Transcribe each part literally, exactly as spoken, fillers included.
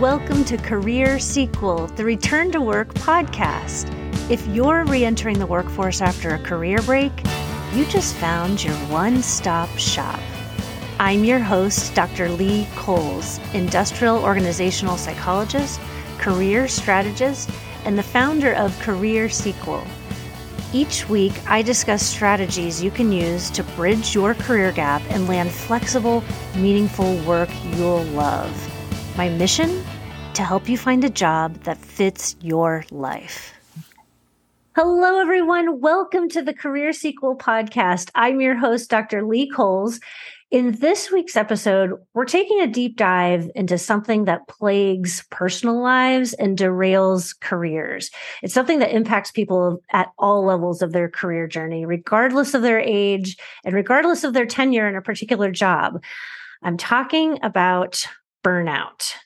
Welcome to Career Sequel, the Return to Work podcast. If you're re-entering the workforce after a career break, you just found your one-stop shop. I'm your host, Doctor Lee Coles, industrial organizational psychologist, career strategist, and the founder of Career Sequel. Each week, I discuss strategies you can use to bridge your career gap and land flexible, meaningful work you'll love. My mission? To help you find a job that fits your life. Hello, everyone. Welcome to the Career Sequel podcast. I'm your host, Doctor Lee Coles. In this week's episode, we're taking a deep dive into something that plagues personal lives and derails careers. It's something that impacts people at all levels of their career journey, regardless of their age and regardless of their tenure in a particular job. I'm talking about burnout.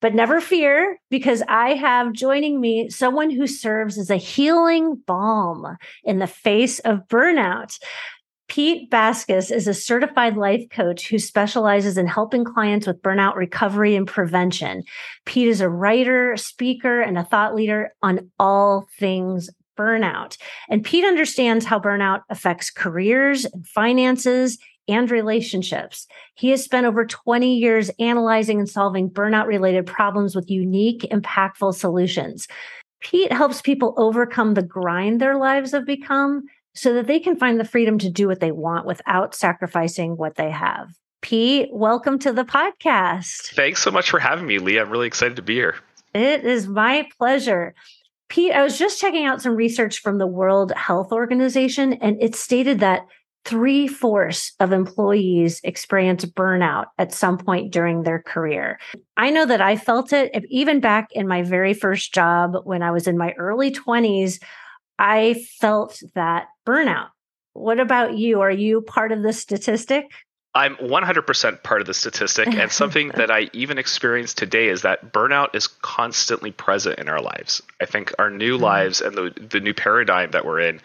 But never fear, because I have joining me someone who serves as a healing balm in the face of burnout. Pete Baskis is a certified life coach who specializes in helping clients with burnout recovery and prevention. Pete is a writer, a speaker, and a thought leader on all things burnout. And Pete understands how burnout affects careers and finances and relationships. He has spent over twenty years analyzing and solving burnout-related problems with unique, impactful solutions. Pete helps people overcome the grind their lives have become, so that they can find the freedom to do what they want without sacrificing what they have. Pete, welcome to the podcast. Thanks so much for having me, Lee. I'm really excited to be here. It is my pleasure. Pete, I was just checking out some research from the World Health Organization, and it stated that three-fourths of employees experience burnout at some point during their career. I know that I felt it even back in my very first job when I was in my early twenties. I felt that burnout. What about you? Are you part of this statistic? I'm one hundred percent part of the statistic. And something that I even experience today is that burnout is constantly present in our lives. I think our new mm-hmm. lives and the, the new paradigm that we're in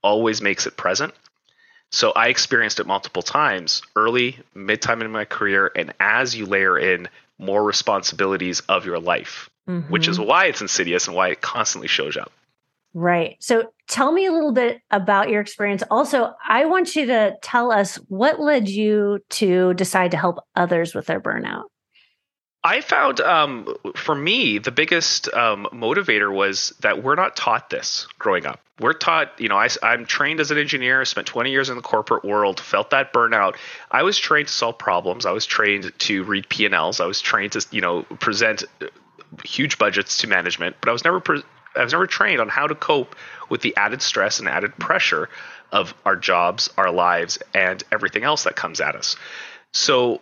always makes it present. So I experienced it multiple times, early, mid-time in my career, and as you layer in more responsibilities of your life, mm-hmm. which is why it's insidious and why it constantly shows up. Right. So tell me a little bit about your experience. Also, I want you to tell us what led you to decide to help others with their burnout. I found, um, for me, the biggest um, motivator was that we're not taught this growing up. We're taught, you know, I, I'm trained as an engineer, spent twenty years in the corporate world, felt that burnout. I was trained to solve problems. I was trained to read P and L's. I was trained to, you know, present huge budgets to management, but I was never pre- I was never trained on how to cope with the added stress and added pressure of our jobs, our lives, and everything else that comes at us. So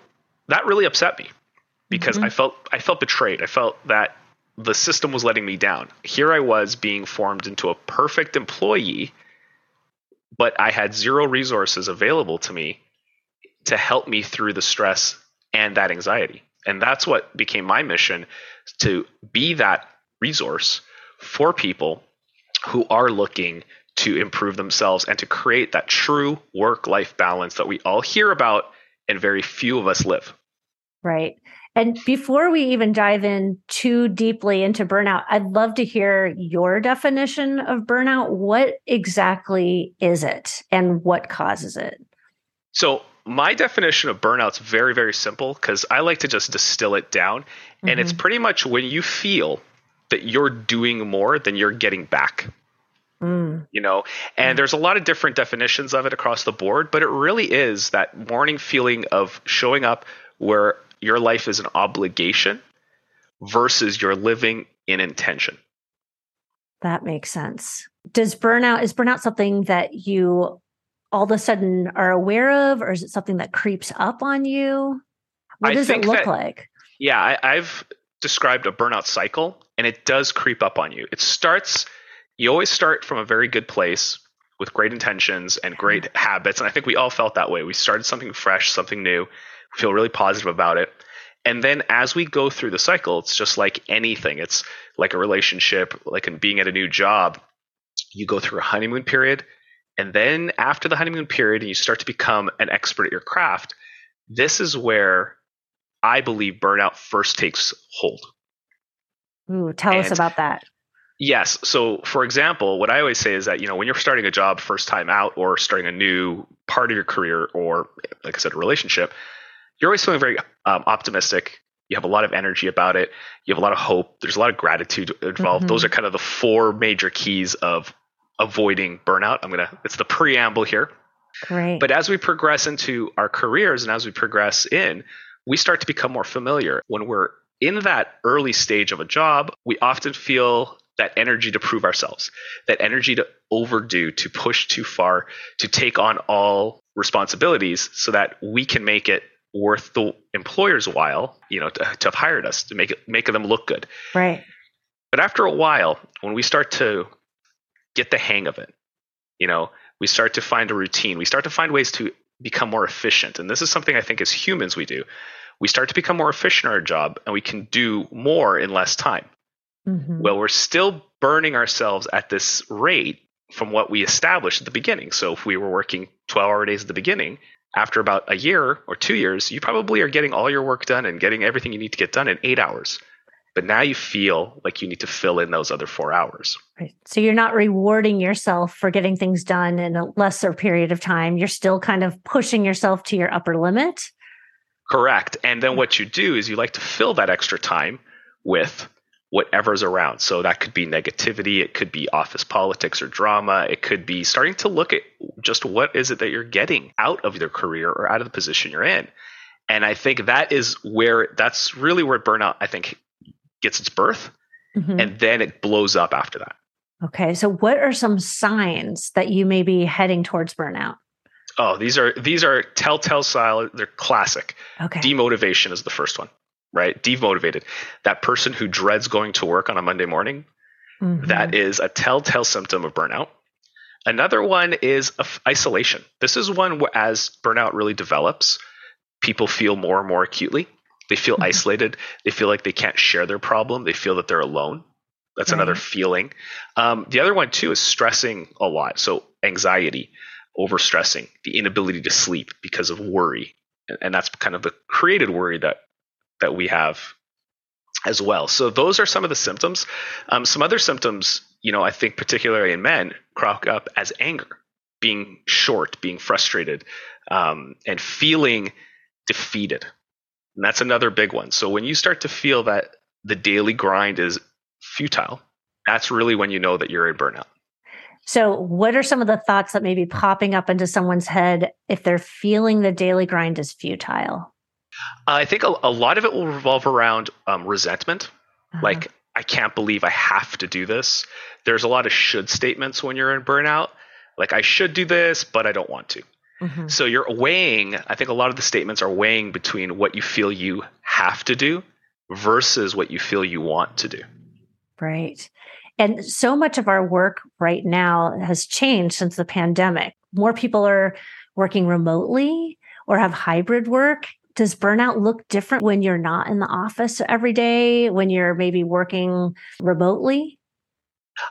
that really upset me because mm-hmm. I felt I felt betrayed. I felt that the system was letting me down. Here I was being formed into a perfect employee, but I had zero resources available to me to help me through the stress and that anxiety. And that's what became my mission, to be that resource for people who are looking to improve themselves and to create that true work-life balance that we all hear about and very few of us live. Right. And before we even dive in too deeply into burnout, I'd love to hear your definition of burnout. What exactly is it and what causes it? So my definition of burnout is very, very simple because I like to just distill it down. Mm-hmm. And it's pretty much when you feel that you're doing more than you're getting back, mm. you know, and mm. there's a lot of different definitions of it across the board, but it really is that morning feeling of showing up where your life is an obligation versus you're living in intention. That makes sense. Does burnout, is burnout something that you all of a sudden are aware of, or is it something that creeps up on you? What I does it look that, like? Yeah, I, I've described a burnout cycle, and it does creep up on you. It starts, you always start from a very good place with great intentions and great mm-hmm. habits. And I think we all felt that way. We started something fresh, something new, feel really positive about it. And then as we go through the cycle, it's just like anything. It's like a relationship, like in being at a new job, you go through a honeymoon period. And then after the honeymoon period, and you start to become an expert at your craft, this is where I believe burnout first takes hold. Ooh, tell and us about that. Yes. So, for example, what I always say is that, you know, when you're starting a job first time out or starting a new part of your career or, like I said, a relationship, you're always feeling very um, optimistic. You have a lot of energy about it. You have a lot of hope. There's a lot of gratitude involved. Mm-hmm. Those are kind of the four major keys of avoiding burnout. I'm going to, it's the preamble here. Great. But as we progress into our careers and as we progress in, we start to become more familiar. When we're in that early stage of a job, we often feel that energy to prove ourselves, that energy to overdo, to push too far, to take on all responsibilities so that we can make it worth the employer's while, you know, to, to have hired us, to make it, make them look good. Right. But after a while, when we start to get the hang of it, you know, we start to find a routine. We start to find ways to become more efficient. And this is something I think as humans we do. We start to become more efficient in our job and we can do more in less time. Mm-hmm. Well, we're still burning ourselves at this rate from what we established at the beginning. So if we were working twelve-hour days at the beginning, after about a year or two years, you probably are getting all your work done and getting everything you need to get done in eight hours. But now you feel like you need to fill in those other four hours. Right. So you're not rewarding yourself for getting things done in a lesser period of time. You're still kind of pushing yourself to your upper limit. Correct. And then what you do is you like to fill that extra time with whatever's around. So that could be negativity. It could be office politics or drama. It could be starting to look at just what is it that you're getting out of your career or out of the position you're in. And I think that is where that's really where burnout, I think, gets its birth. Mm-hmm. And then it blows up after that. Okay. So what are some signs that you may be heading towards burnout? Oh, these are, these are telltale signs. They're classic. Okay. Demotivation is the first one. Right? Demotivated. That person who dreads going to work on a Monday morning, mm-hmm. that is a telltale symptom of burnout. Another one is isolation. This is one where as burnout really develops, people feel more and more acutely. They feel mm-hmm. isolated. They feel like they can't share their problem. They feel that they're alone. That's right. Another feeling. Um, the other one too is stressing a lot. So anxiety, overstressing, the inability to sleep because of worry. And, and that's kind of the created worry that that we have as well. So those are some of the symptoms. Um, some other symptoms, you know, I think particularly in men, crop up as anger, being short, being frustrated, um, and feeling defeated. And that's another big one. So when you start to feel that the daily grind is futile, that's really when you know that you're in burnout. So what are some of the thoughts that may be popping up into someone's head if they're feeling the daily grind is futile? I think a, a lot of it will revolve around um, resentment. Uh-huh. Like, I can't believe I have to do this. There's a lot of should statements when you're in burnout. Like, I should do this, but I don't want to. Mm-hmm. So you're weighing, I think a lot of the statements are weighing between what you feel you have to do versus what you feel you want to do. Right. And so much of our work right now has changed since the pandemic. More people are working remotely or have hybrid work. Does burnout look different when you're not in the office every day, when you're maybe working remotely?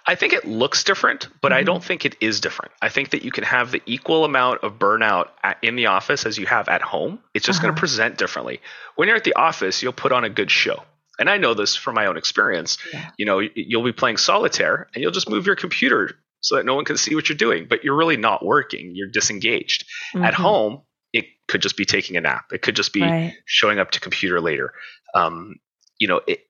I think it looks different, but mm-hmm. I don't think it is different. I think that you can have the equal amount of burnout in the office as you have at home. It's just uh-huh. going to present differently. When you're at the office, you'll put on a good show. And I know this from my own experience. Yeah. You know, you'll be playing solitaire and you'll just move your computer so that no one can see what you're doing, but you're really not working. You're disengaged. Mm-hmm. At home, it could just be taking a nap. It could just be right. showing up to computer later. Um, you know, it,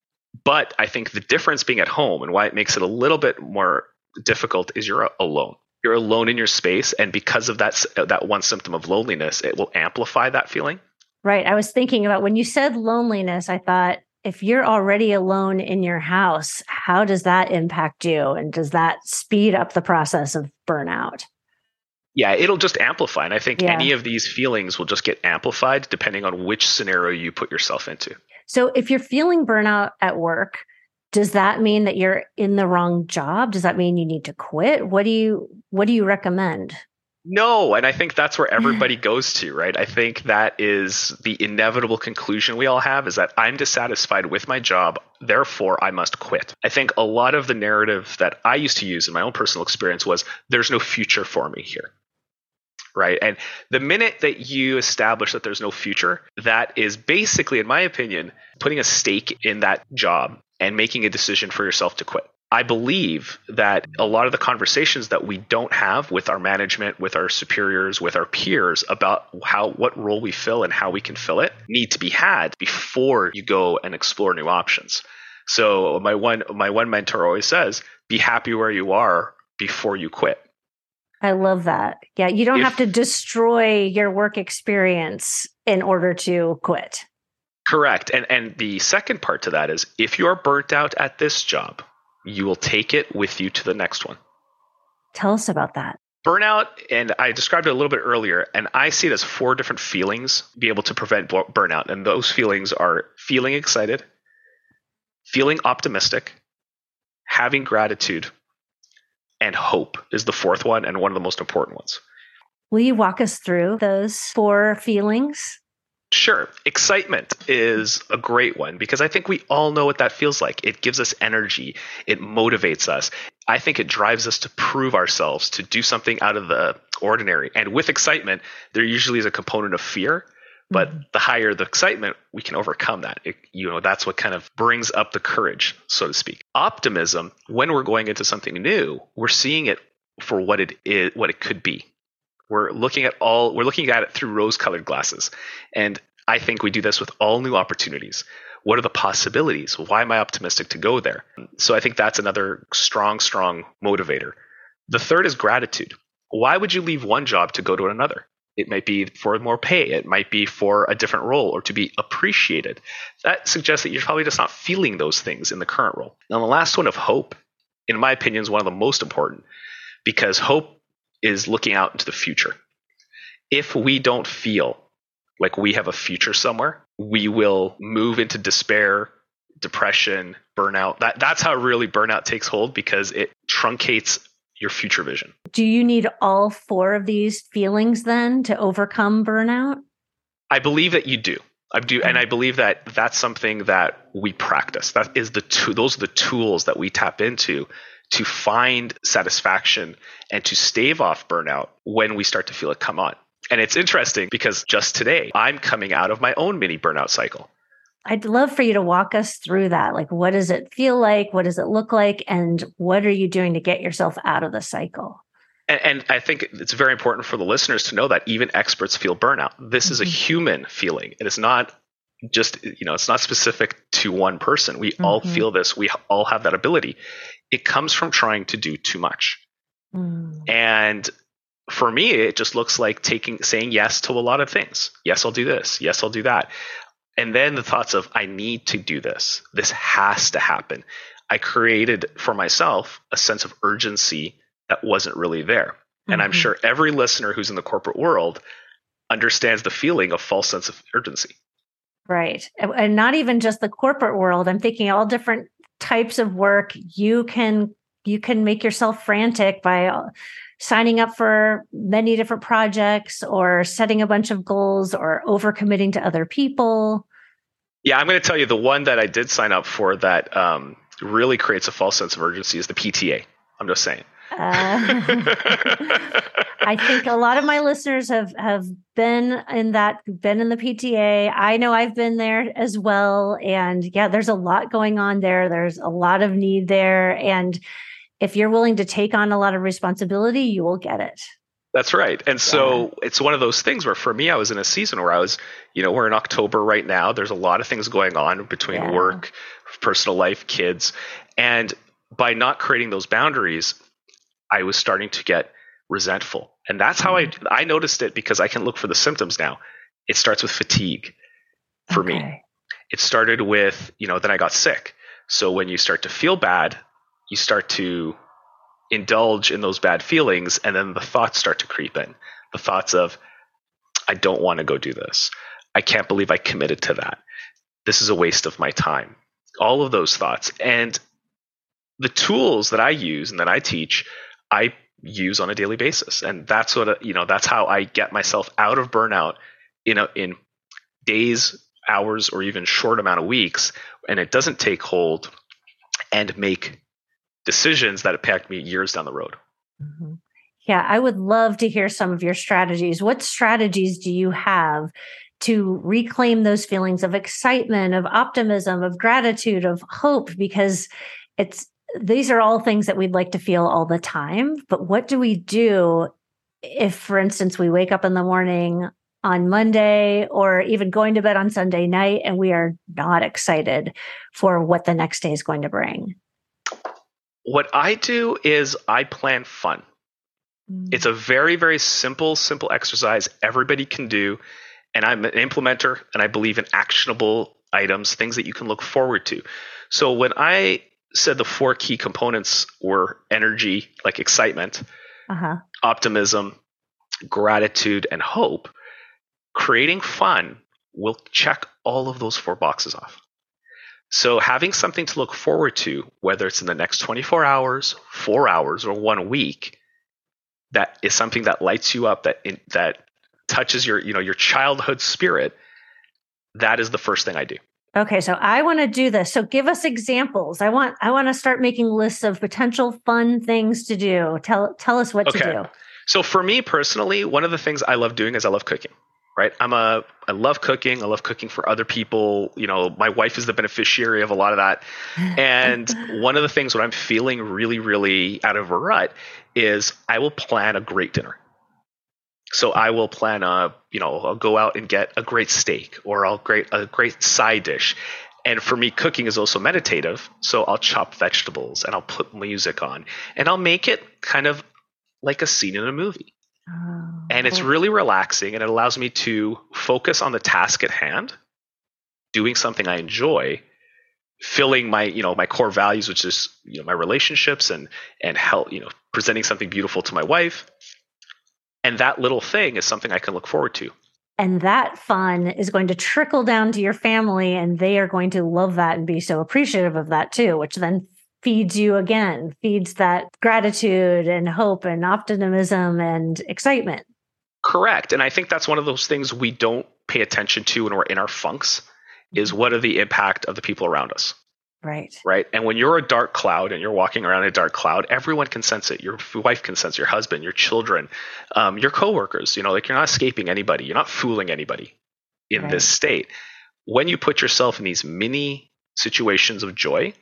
but I think the difference being at home and why it makes it a little bit more difficult is you're alone. You're alone in your space. And because of that, that one symptom of loneliness, it will amplify that feeling. Right. I was thinking about when you said loneliness, I thought if you're already alone in your house, how does that impact you? And does that speed up the process of burnout? Yeah, it'll just amplify. And I think yeah. any of these feelings will just get amplified depending on which scenario you put yourself into. So if you're feeling burnout at work, does that mean that you're in the wrong job? Does that mean you need to quit? What do you what do you recommend? No, and I think that's where everybody goes to, right? I think that is the inevitable conclusion we all have is that I'm dissatisfied with my job, therefore I must quit. I think a lot of the narrative that I used to use in my own personal experience was there's no future for me here. Right. And the minute that you establish that there's no future, that is basically, in my opinion, putting a stake in that job and making a decision for yourself to quit. I believe that a lot of the conversations that we don't have with our management, with our superiors, with our peers about how what role we fill and how we can fill it need to be had before you go and explore new options. So my one my one mentor always says, be happy where you are before you quit. I love that. Yeah, you don't if, have to destroy your work experience in order to quit. Correct. And and the second part to that is, if you're burnt out at this job, you will take it with you to the next one. Tell us about that. Burnout, and I described it a little bit earlier, and I see it as four different feelings be able to prevent burnout. And those feelings are feeling excited, feeling optimistic, having gratitude, and hope is the fourth one and one of the most important ones. Will you walk us through those four feelings? Sure. Excitement is a great one because I think we all know what that feels like. It gives us energy. It motivates us. I think it drives us to prove ourselves, to do something out of the ordinary. And with excitement, there usually is a component of fear, but mm-hmm. the higher the excitement, we can overcome that. It, you know, that's what kind of brings up the courage, so to speak. Optimism, when we're going into something new, we're seeing it for what it is, what it could be. We're looking at all we're looking at it through rose-colored glasses. And I think we do this with all new opportunities. What are the possibilities? Why am I optimistic to go there? So I think that's another strong, strong motivator. The third is gratitude. Why would you leave one job to go to another? It might be for more pay. It might be for a different role or to be appreciated. That suggests that you're probably just not feeling those things in the current role. And the last one of hope, in my opinion, is one of the most important, because hope is looking out into the future. If we don't feel like we have a future somewhere, we will move into despair, depression, burnout. That, that's how really burnout takes hold, because it truncates your future vision. Do you need all four of these feelings then to overcome burnout? I believe that you do. I do, and I believe that that's something that we practice. That is the two, those are the tools that we tap into to find satisfaction and to stave off burnout when we start to feel it come on. And it's interesting because just today, I'm coming out of my own mini burnout cycle. I'd love for you to walk us through that. Like, what does it feel like? What does it look like? And what are you doing to get yourself out of the cycle? And, and I think it's very important for the listeners to know that even experts feel burnout. This mm-hmm. is a human feeling. It is not just, you know, it's not specific to one person. We mm-hmm. all feel this. We all have that ability. It comes from trying to do too much. Mm. And for me, it just looks like taking, saying yes to a lot of things. Yes, I'll do this. Yes, I'll do that. And then the thoughts of, I need to do this. This has to happen. I created for myself a sense of urgency that wasn't really there. Mm-hmm. And I'm sure every listener who's in the corporate world understands the feeling of false sense of urgency. Right. And not even just the corporate world. I'm thinking all different types of work. You can you can make yourself frantic by signing up for many different projects or setting a bunch of goals or overcommitting to other people. Yeah, I'm going to tell you the one that I did sign up for that um, really creates a false sense of urgency is the P T A. I'm just saying. Uh, I think a lot of my listeners have, have been in that, been in the P T A. I know I've been there as well. And yeah, there's a lot going on there. There's a lot of need there. And if you're willing to take on a lot of responsibility, you will get it. That's right. And so yeah. It's one of those things where for me, I was in a season where I was, you know, we're in October right now. There's a lot of things going on between yeah. work, personal life, kids. And by not creating those boundaries, I was starting to get resentful. And that's how I I noticed it, because I can look for the symptoms now. It starts with fatigue for okay. me. It started with, you know, then I got sick. So when you start to feel bad, you start to indulge in those bad feelings. And then the thoughts start to creep in. The thoughts of, I don't want to go do this. I can't believe I committed to that. This is a waste of my time. All of those thoughts. And the tools that I use and that I teach, I use on a daily basis. And that's what, you know, that's how I get myself out of burnout in a, in days, hours, or even short amount of weeks. And it doesn't take hold and make decisions that impact me years down the road. Mm-hmm. Yeah. I would love to hear some of your strategies. What strategies do you have to reclaim those feelings of excitement, of optimism, of gratitude, of hope, because it's these are all things that we'd like to feel all the time. But what do we do if, for instance, we wake up in the morning on Monday or even going to bed on Sunday night and we are not excited for what the next day is going to bring? What I do is I plan fun. Mm-hmm. It's a very, very simple, simple exercise everybody can do. And I'm an implementer and I believe in actionable items, things that you can look forward to. So when I said the four key components were energy, like excitement, uh-huh. optimism, gratitude, and hope, creating fun will check all of those four boxes off. So having something to look forward to, whether it's in the next twenty-four hours, four hours, or one week, that is something that lights you up, that in, that touches your, you know, your childhood spirit. That is the first thing I do. Okay, so I want to do this. So give us examples. I want I want to start making lists of potential fun things to do. Tell tell us what okay. to do. So for me personally, one of the things I love doing is I love cooking. Right? I'm a I love cooking. I love cooking for other people. You know, my wife is the beneficiary of a lot of that. And one of the things when I'm feeling really, really out of a rut is I will plan a great dinner. So I will plan a, you know, I'll go out and get a great steak or I'll get a great side dish. And for me, cooking is also meditative. So I'll chop vegetables and I'll put music on and I'll make it kind of like a scene in a movie. Oh, and it's really relaxing and it allows me to focus on the task at hand, doing something I enjoy, filling my, you know, my core values, which is, you know, my relationships and, and help, you know, presenting something beautiful to my wife. And that little thing is something I can look forward to. And that fun is going to trickle down to your family and they are going to love that and be so appreciative of that too, which then feeds you again, feeds that gratitude and hope and optimism and excitement. Correct. And I think that's one of those things we don't pay attention to when we're in our funks is what are the impact of the people around us. Right. Right. And when you're a dark cloud and you're walking around in a dark cloud, everyone can sense it. Your wife can sense, your husband, your children, um, your coworkers, you know, like you're not escaping anybody. You're not fooling anybody in right. this state. When you put yourself in these mini situations of joy,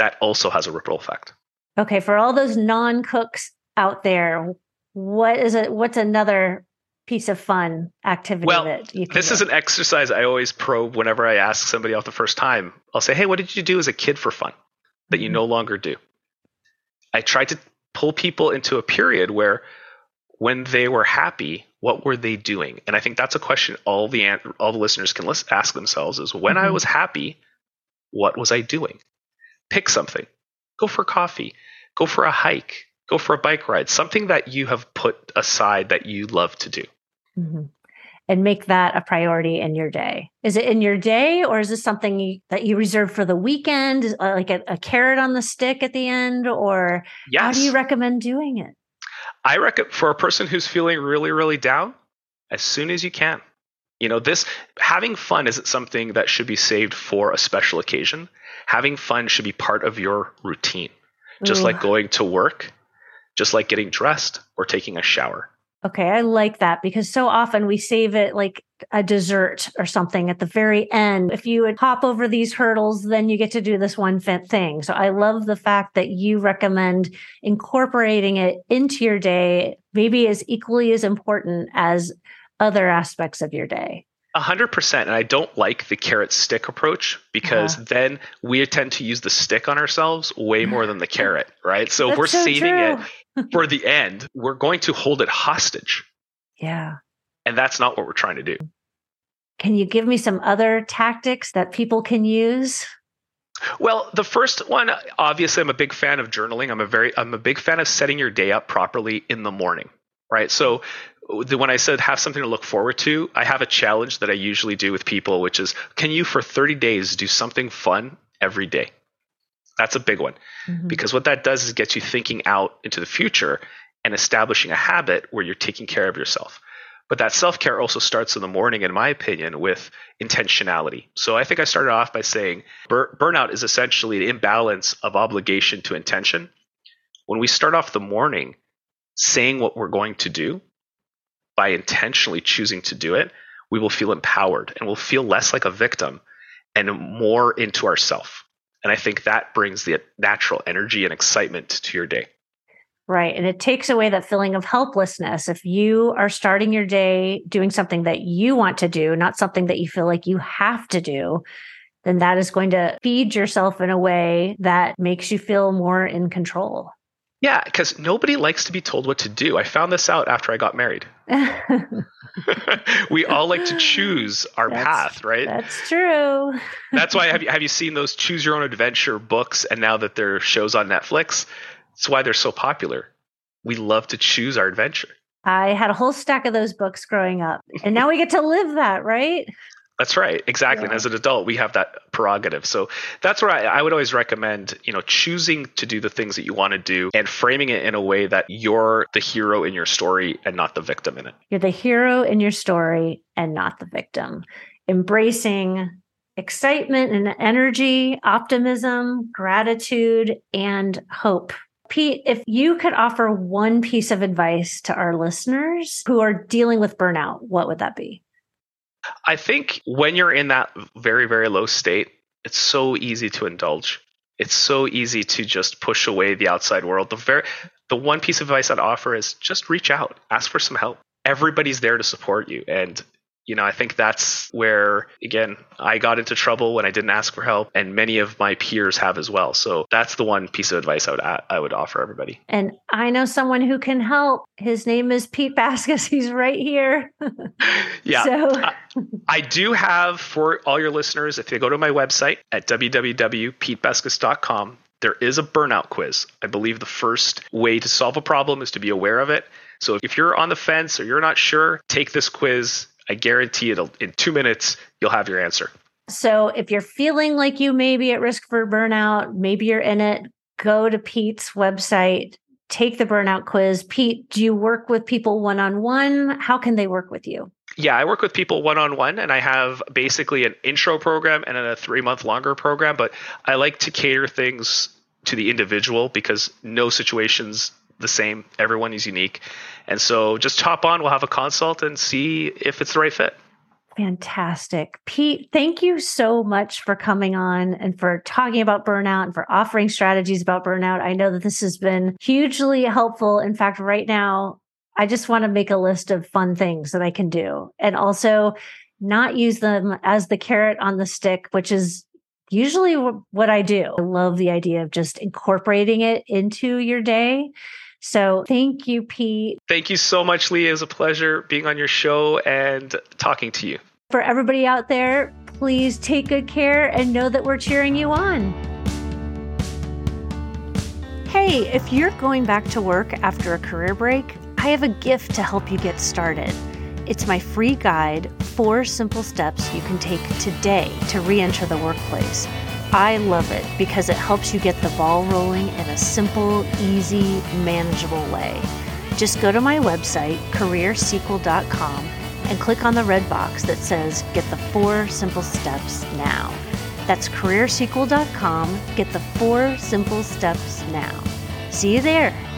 that also has a ripple effect. Okay. For all those non-cooks out there, what is it? What's another piece of fun activity well, that you can This do? Is an exercise I always probe whenever I ask somebody out the first time. I'll say, hey, what did you do as a kid for fun that you no longer do? I try to pull people into a period where when they were happy, what were they doing? And I think that's a question all the all the listeners can ask themselves is when mm-hmm. I was happy, what was I doing? Pick something, go for coffee, go for a hike, go for a bike ride, something that you have put aside that you love to do. Mm-hmm. And make that a priority in your day. Is it in your day or is this something you, that you reserve for the weekend? Is like a, a carrot on the stick at the end or yes. how do you recommend doing it? I recommend for a person who's feeling really, really down as soon as you can. You know, this having fun isn't something that should be saved for a special occasion. Having fun should be part of your routine, just Ooh. Like going to work, just like getting dressed or taking a shower. Okay. I like that because so often we save it like a dessert or something at the very end. If you would hop over these hurdles, then you get to do this one thing. So I love the fact that you recommend incorporating it into your day, maybe as equally as important as other aspects of your day. A hundred percent. And I don't like the carrot stick approach because yeah. then we tend to use the stick on ourselves way more than the carrot, right? So That's we're so saving true. It for the end. We're going to hold it hostage. Yeah. And that's not what we're trying to do. Can you give me some other tactics that people can use? Well, the first one, obviously I'm a big fan of journaling. I'm a very, I'm a big fan of setting your day up properly in the morning, right? So when I said have something to look forward to, I have a challenge that I usually do with people, which is, can you for thirty days do something fun every day? That's a big one. Mm-hmm. Because what that does is gets you thinking out into the future and establishing a habit where you're taking care of yourself. But that self-care also starts in the morning, in my opinion, with intentionality. So I think I started off by saying bur- burnout is essentially the imbalance of obligation to intention. When we start off the morning saying what we're going to do, by intentionally choosing to do it, we will feel empowered and we'll feel less like a victim and more into ourself. And I think that brings the natural energy and excitement to your day. Right. And it takes away that feeling of helplessness. If you are starting your day doing something that you want to do, not something that you feel like you have to do, then that is going to feed yourself in a way that makes you feel more in control. Yeah, because nobody likes to be told what to do. I found this out after I got married. We all like to choose our that's, path, right? That's true. That's why, have you, have you seen those choose your own adventure books? And now that there are shows on Netflix, it's why they're so popular. We love to choose our adventure. I had a whole stack of those books growing up. And now we get to live that, right? That's right. Exactly. Yeah. And as an adult, we have that prerogative. So that's where I, I would always recommend, you know, choosing to do the things that you want to do and framing it in a way that you're the hero in your story and not the victim in it. You're the hero in your story and not the victim. Embracing excitement and energy, optimism, gratitude, and hope. Pete, if you could offer one piece of advice to our listeners who are dealing with burnout, what would that be? I think when you're in that very, very low state, it's so easy to indulge. It's so easy to just push away the outside world. The very, the one piece of advice I'd offer is just reach out, ask for some help. Everybody's there to support you. And, you know, I think that's where, again, I got into trouble when I didn't ask for help, and many of my peers have as well. So that's the one piece of advice I would I would offer everybody. And I know someone who can help. His name is Pete Baskis. He's right here. Yeah. So I, I do have for all your listeners, if they go to my website at w w w dot pete baskis dot com, there is a burnout quiz. I believe the first way to solve a problem is to be aware of it. So if you're on the fence or you're not sure, take this quiz. I guarantee it'll, in two minutes, you'll have your answer. So if you're feeling like you may be at risk for burnout, maybe you're in it, go to Pete's website, take the burnout quiz. Pete, do you work with people one-on-one? How can they work with you? Yeah, I work with people one-on-one, and I have basically an intro program and a three-month longer program, but I like to cater things to the individual because no situation's the same. Everyone is unique. And so just hop on, we'll have a consult and see if it's the right fit. Fantastic. Pete, thank you so much for coming on and for talking about burnout and for offering strategies about burnout. I know that this has been hugely helpful. In fact, right now, I just want to make a list of fun things that I can do and also not use them as the carrot on the stick, which is usually what I do. I love the idea of just incorporating it into your day. So thank you, Pete. Thank you so much, Lee. It was a pleasure being on your show and talking to you. For everybody out there, please take good care and know that we're cheering you on. Hey, if you're going back to work after a career break, I have a gift to help you get started. It's my free guide, four simple steps you can take today to re-enter the workplace. I love it because it helps you get the ball rolling in a simple, easy, manageable way. Just go to my website, career sequel dot com, and click on the red box that says, get the four simple steps now. That's career sequel dot com, get the four simple steps now. See you there.